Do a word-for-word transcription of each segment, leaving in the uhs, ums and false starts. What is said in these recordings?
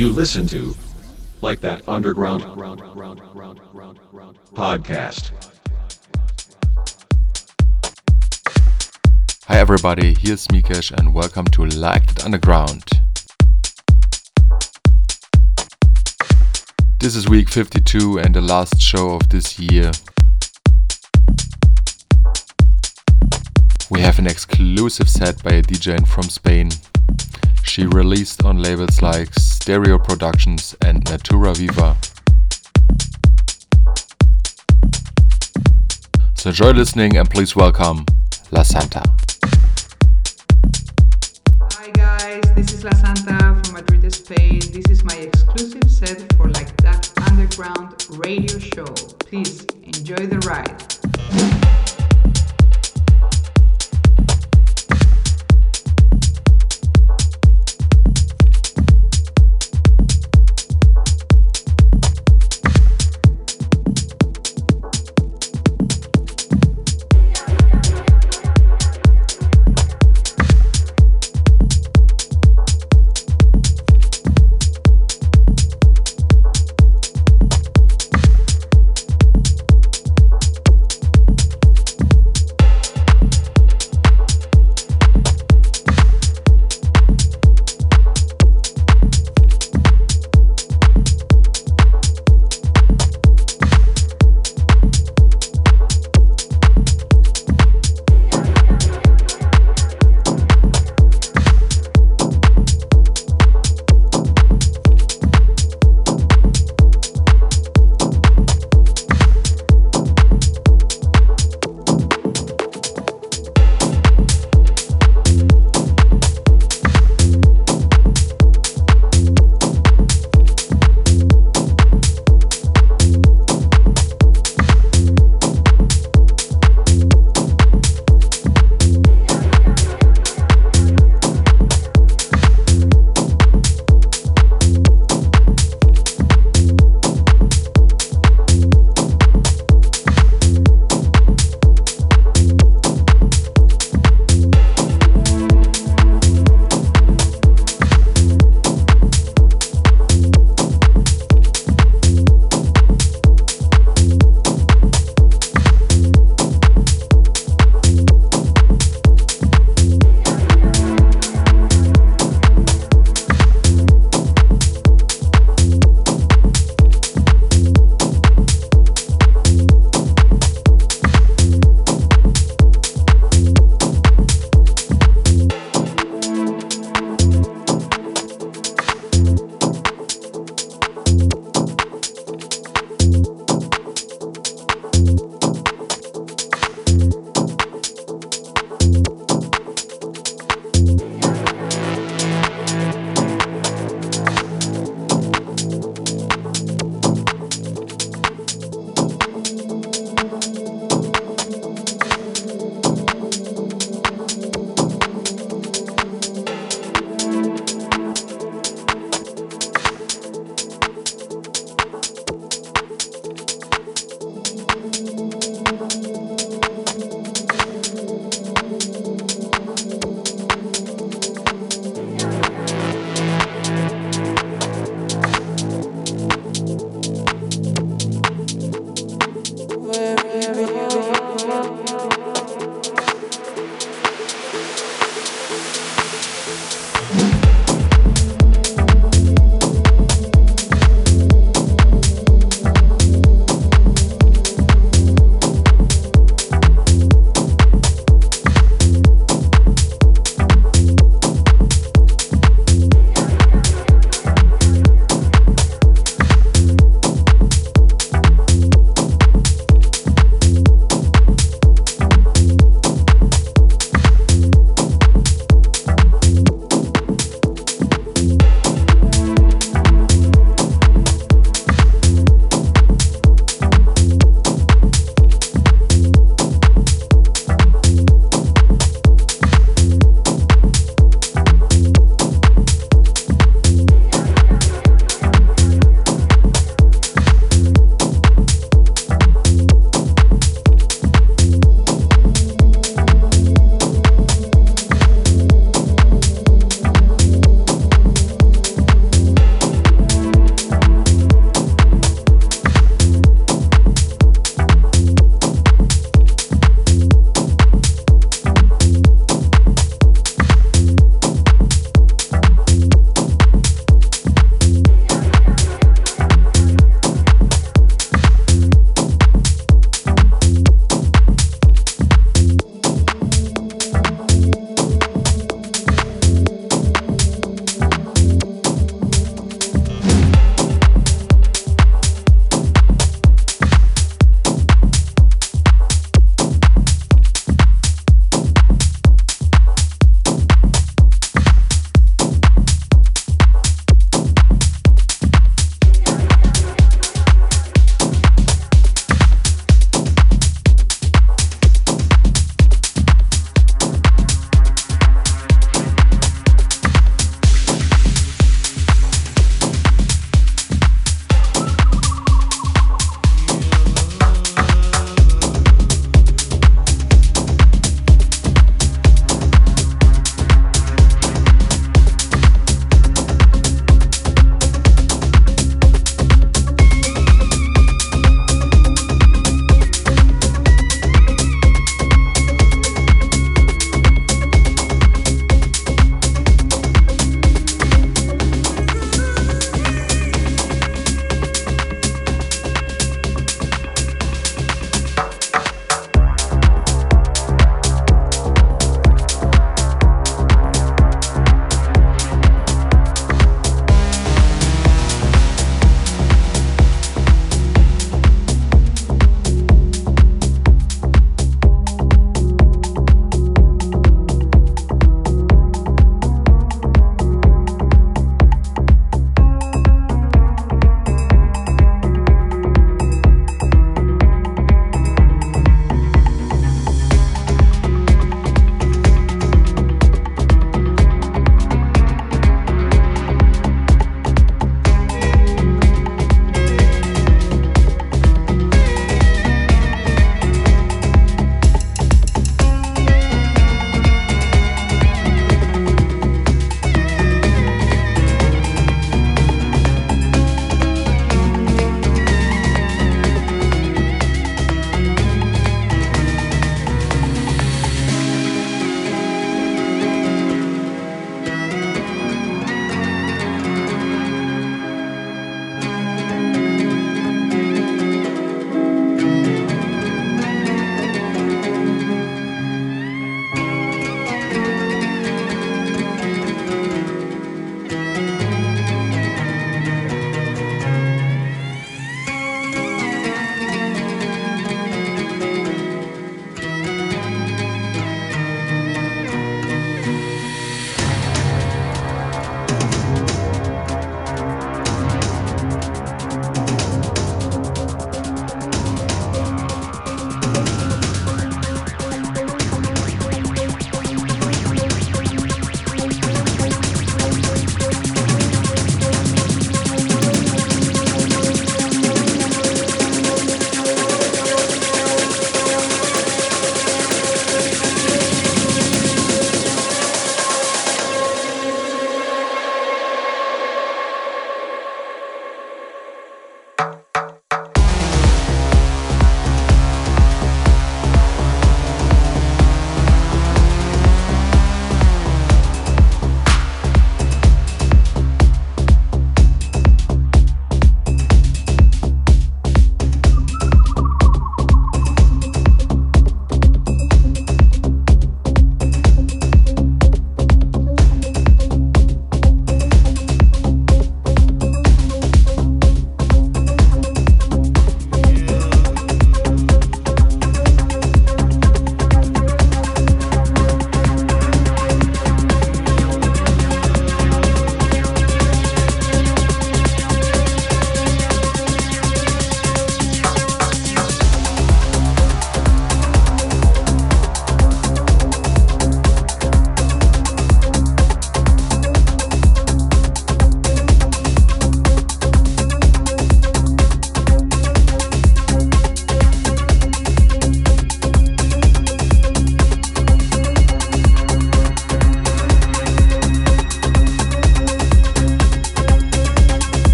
You listen to Like That Underground Podcast. Hi everybody, here's Mikesh and welcome to Like That Underground. This is week fifty-two and the last show of this year. We have an exclusive set by a D J from Spain. She released on labels like Stereo Productions and Natura Viva. So enjoy listening and please welcome La Santa. Hi guys, this is La Santa from Madrid, Spain. This is my exclusive set for Like That Underground radio show. Please enjoy the ride.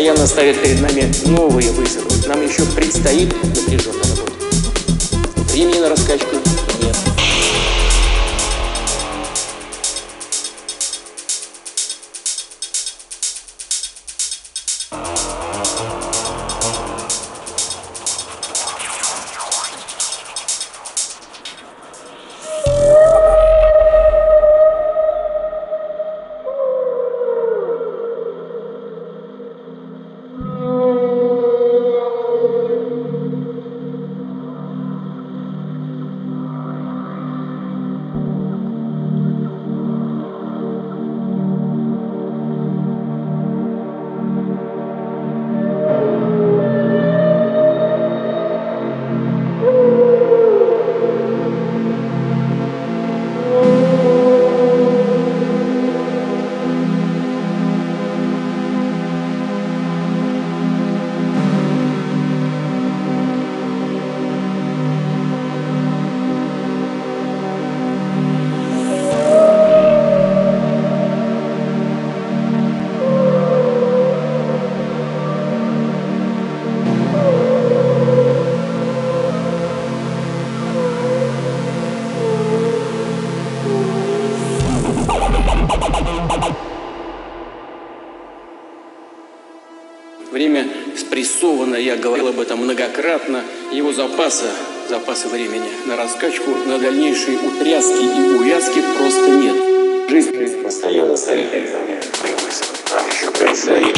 постоянно ставят перед нами новые вызовы. Нам еще предстоит напряженная работа. Времени на раскачку нет. Я говорил об этом многократно. Его запаса, запасы времени на раскачку, на дальнейшие утряски и увязки просто нет. Жизнь, жизнь постоянно стоит. Там еще предстоит.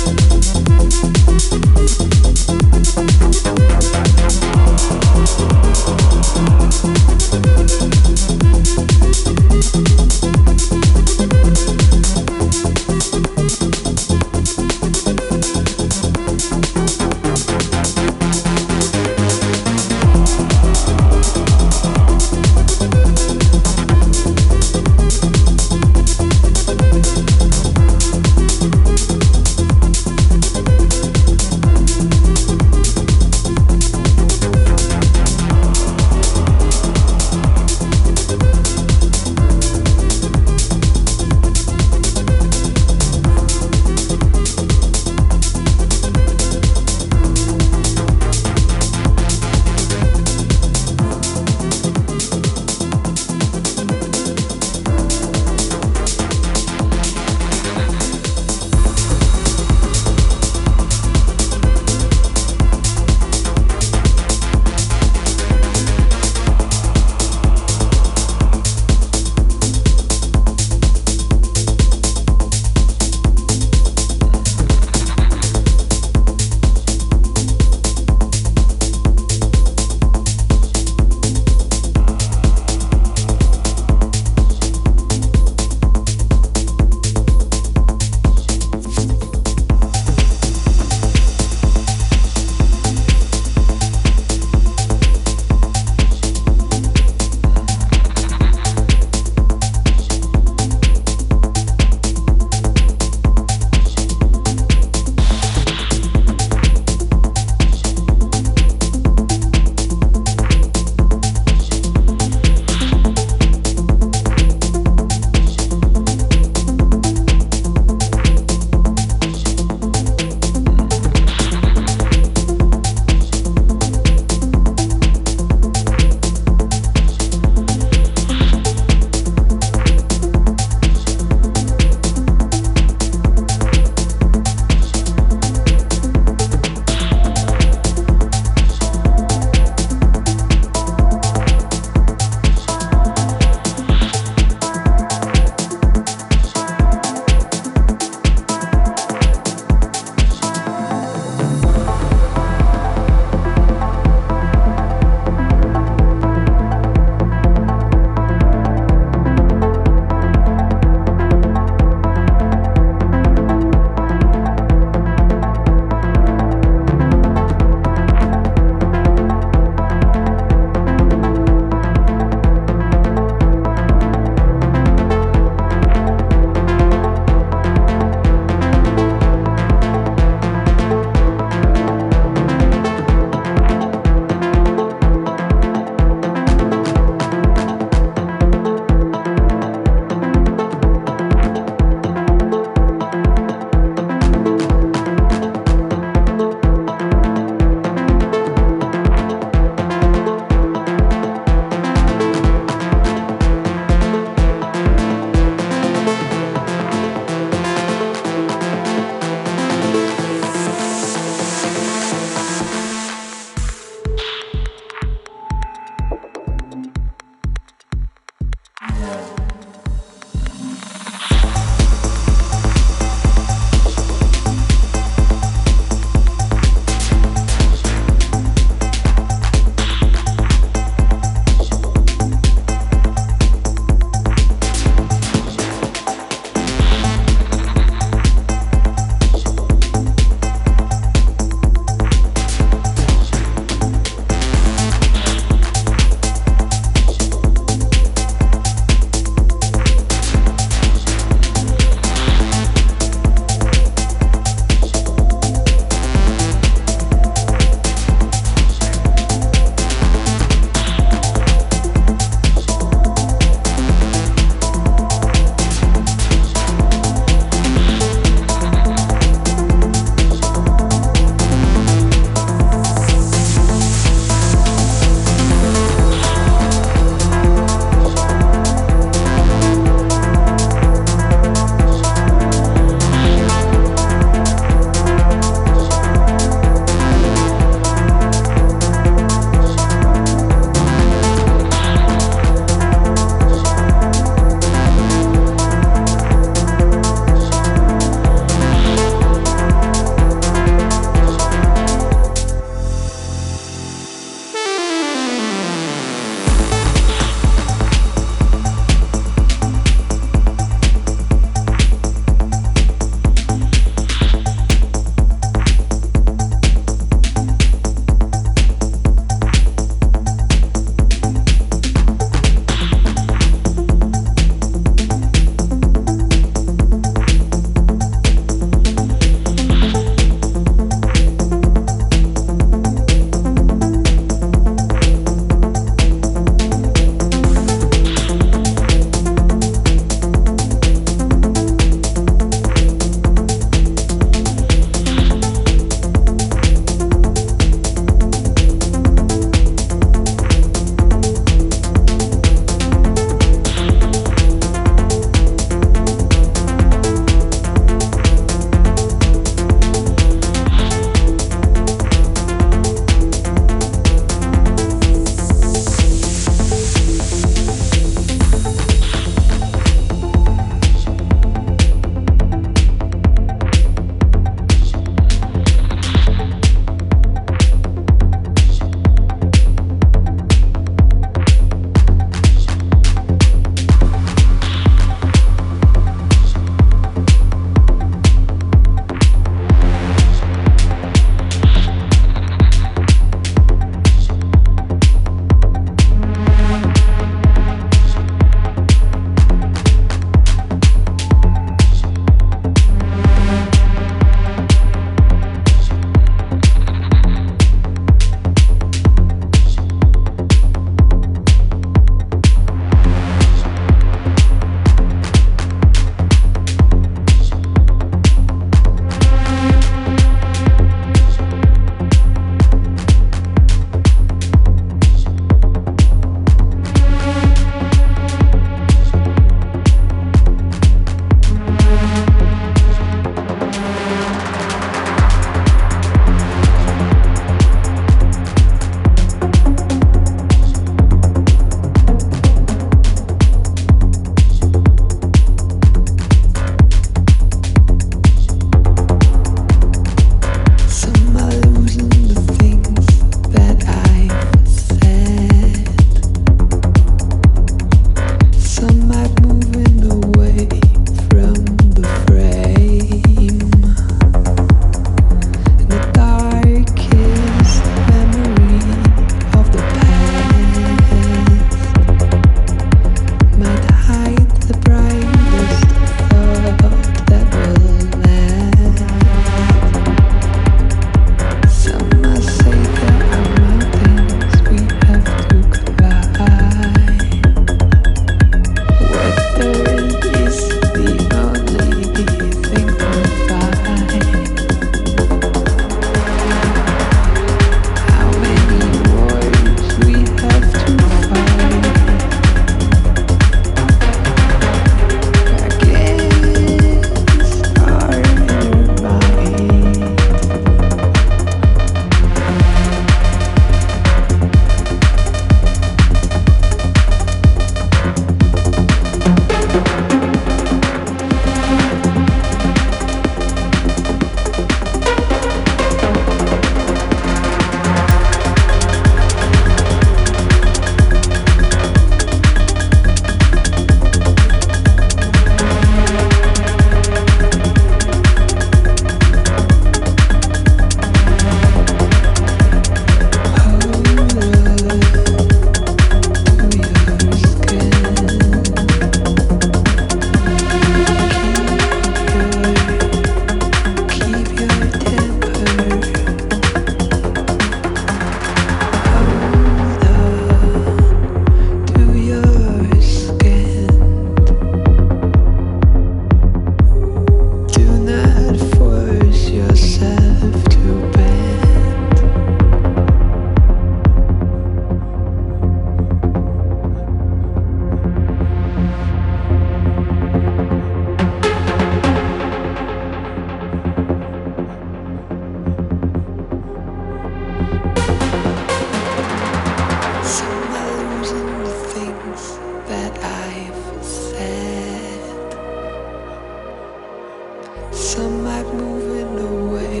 Some might moving away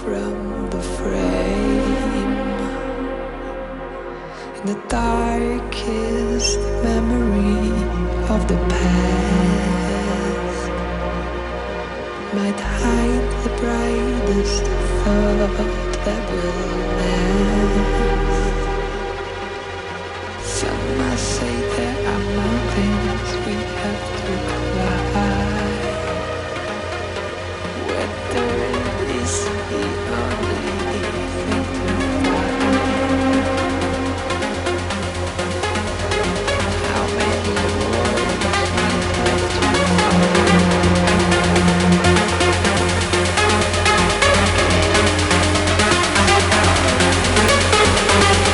from the frame. In the dark is the memory of the past. Might hide the brightest thought that will last. Some might say there are mountains we have to climb. Whether it is the only we'll be right back.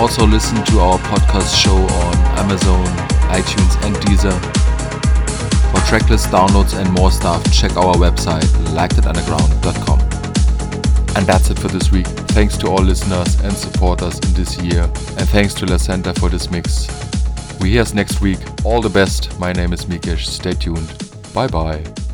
also listen to our podcast show on Amazon, iTunes and Deezer. For tracklist downloads and more stuff, check our website like that underground dot com. And that's it for this week. Thanks to all listeners and supporters in this year. And thanks to La Santa for this mix. We hear us next week. All the best. My name is Mikesh. Stay tuned. Bye bye.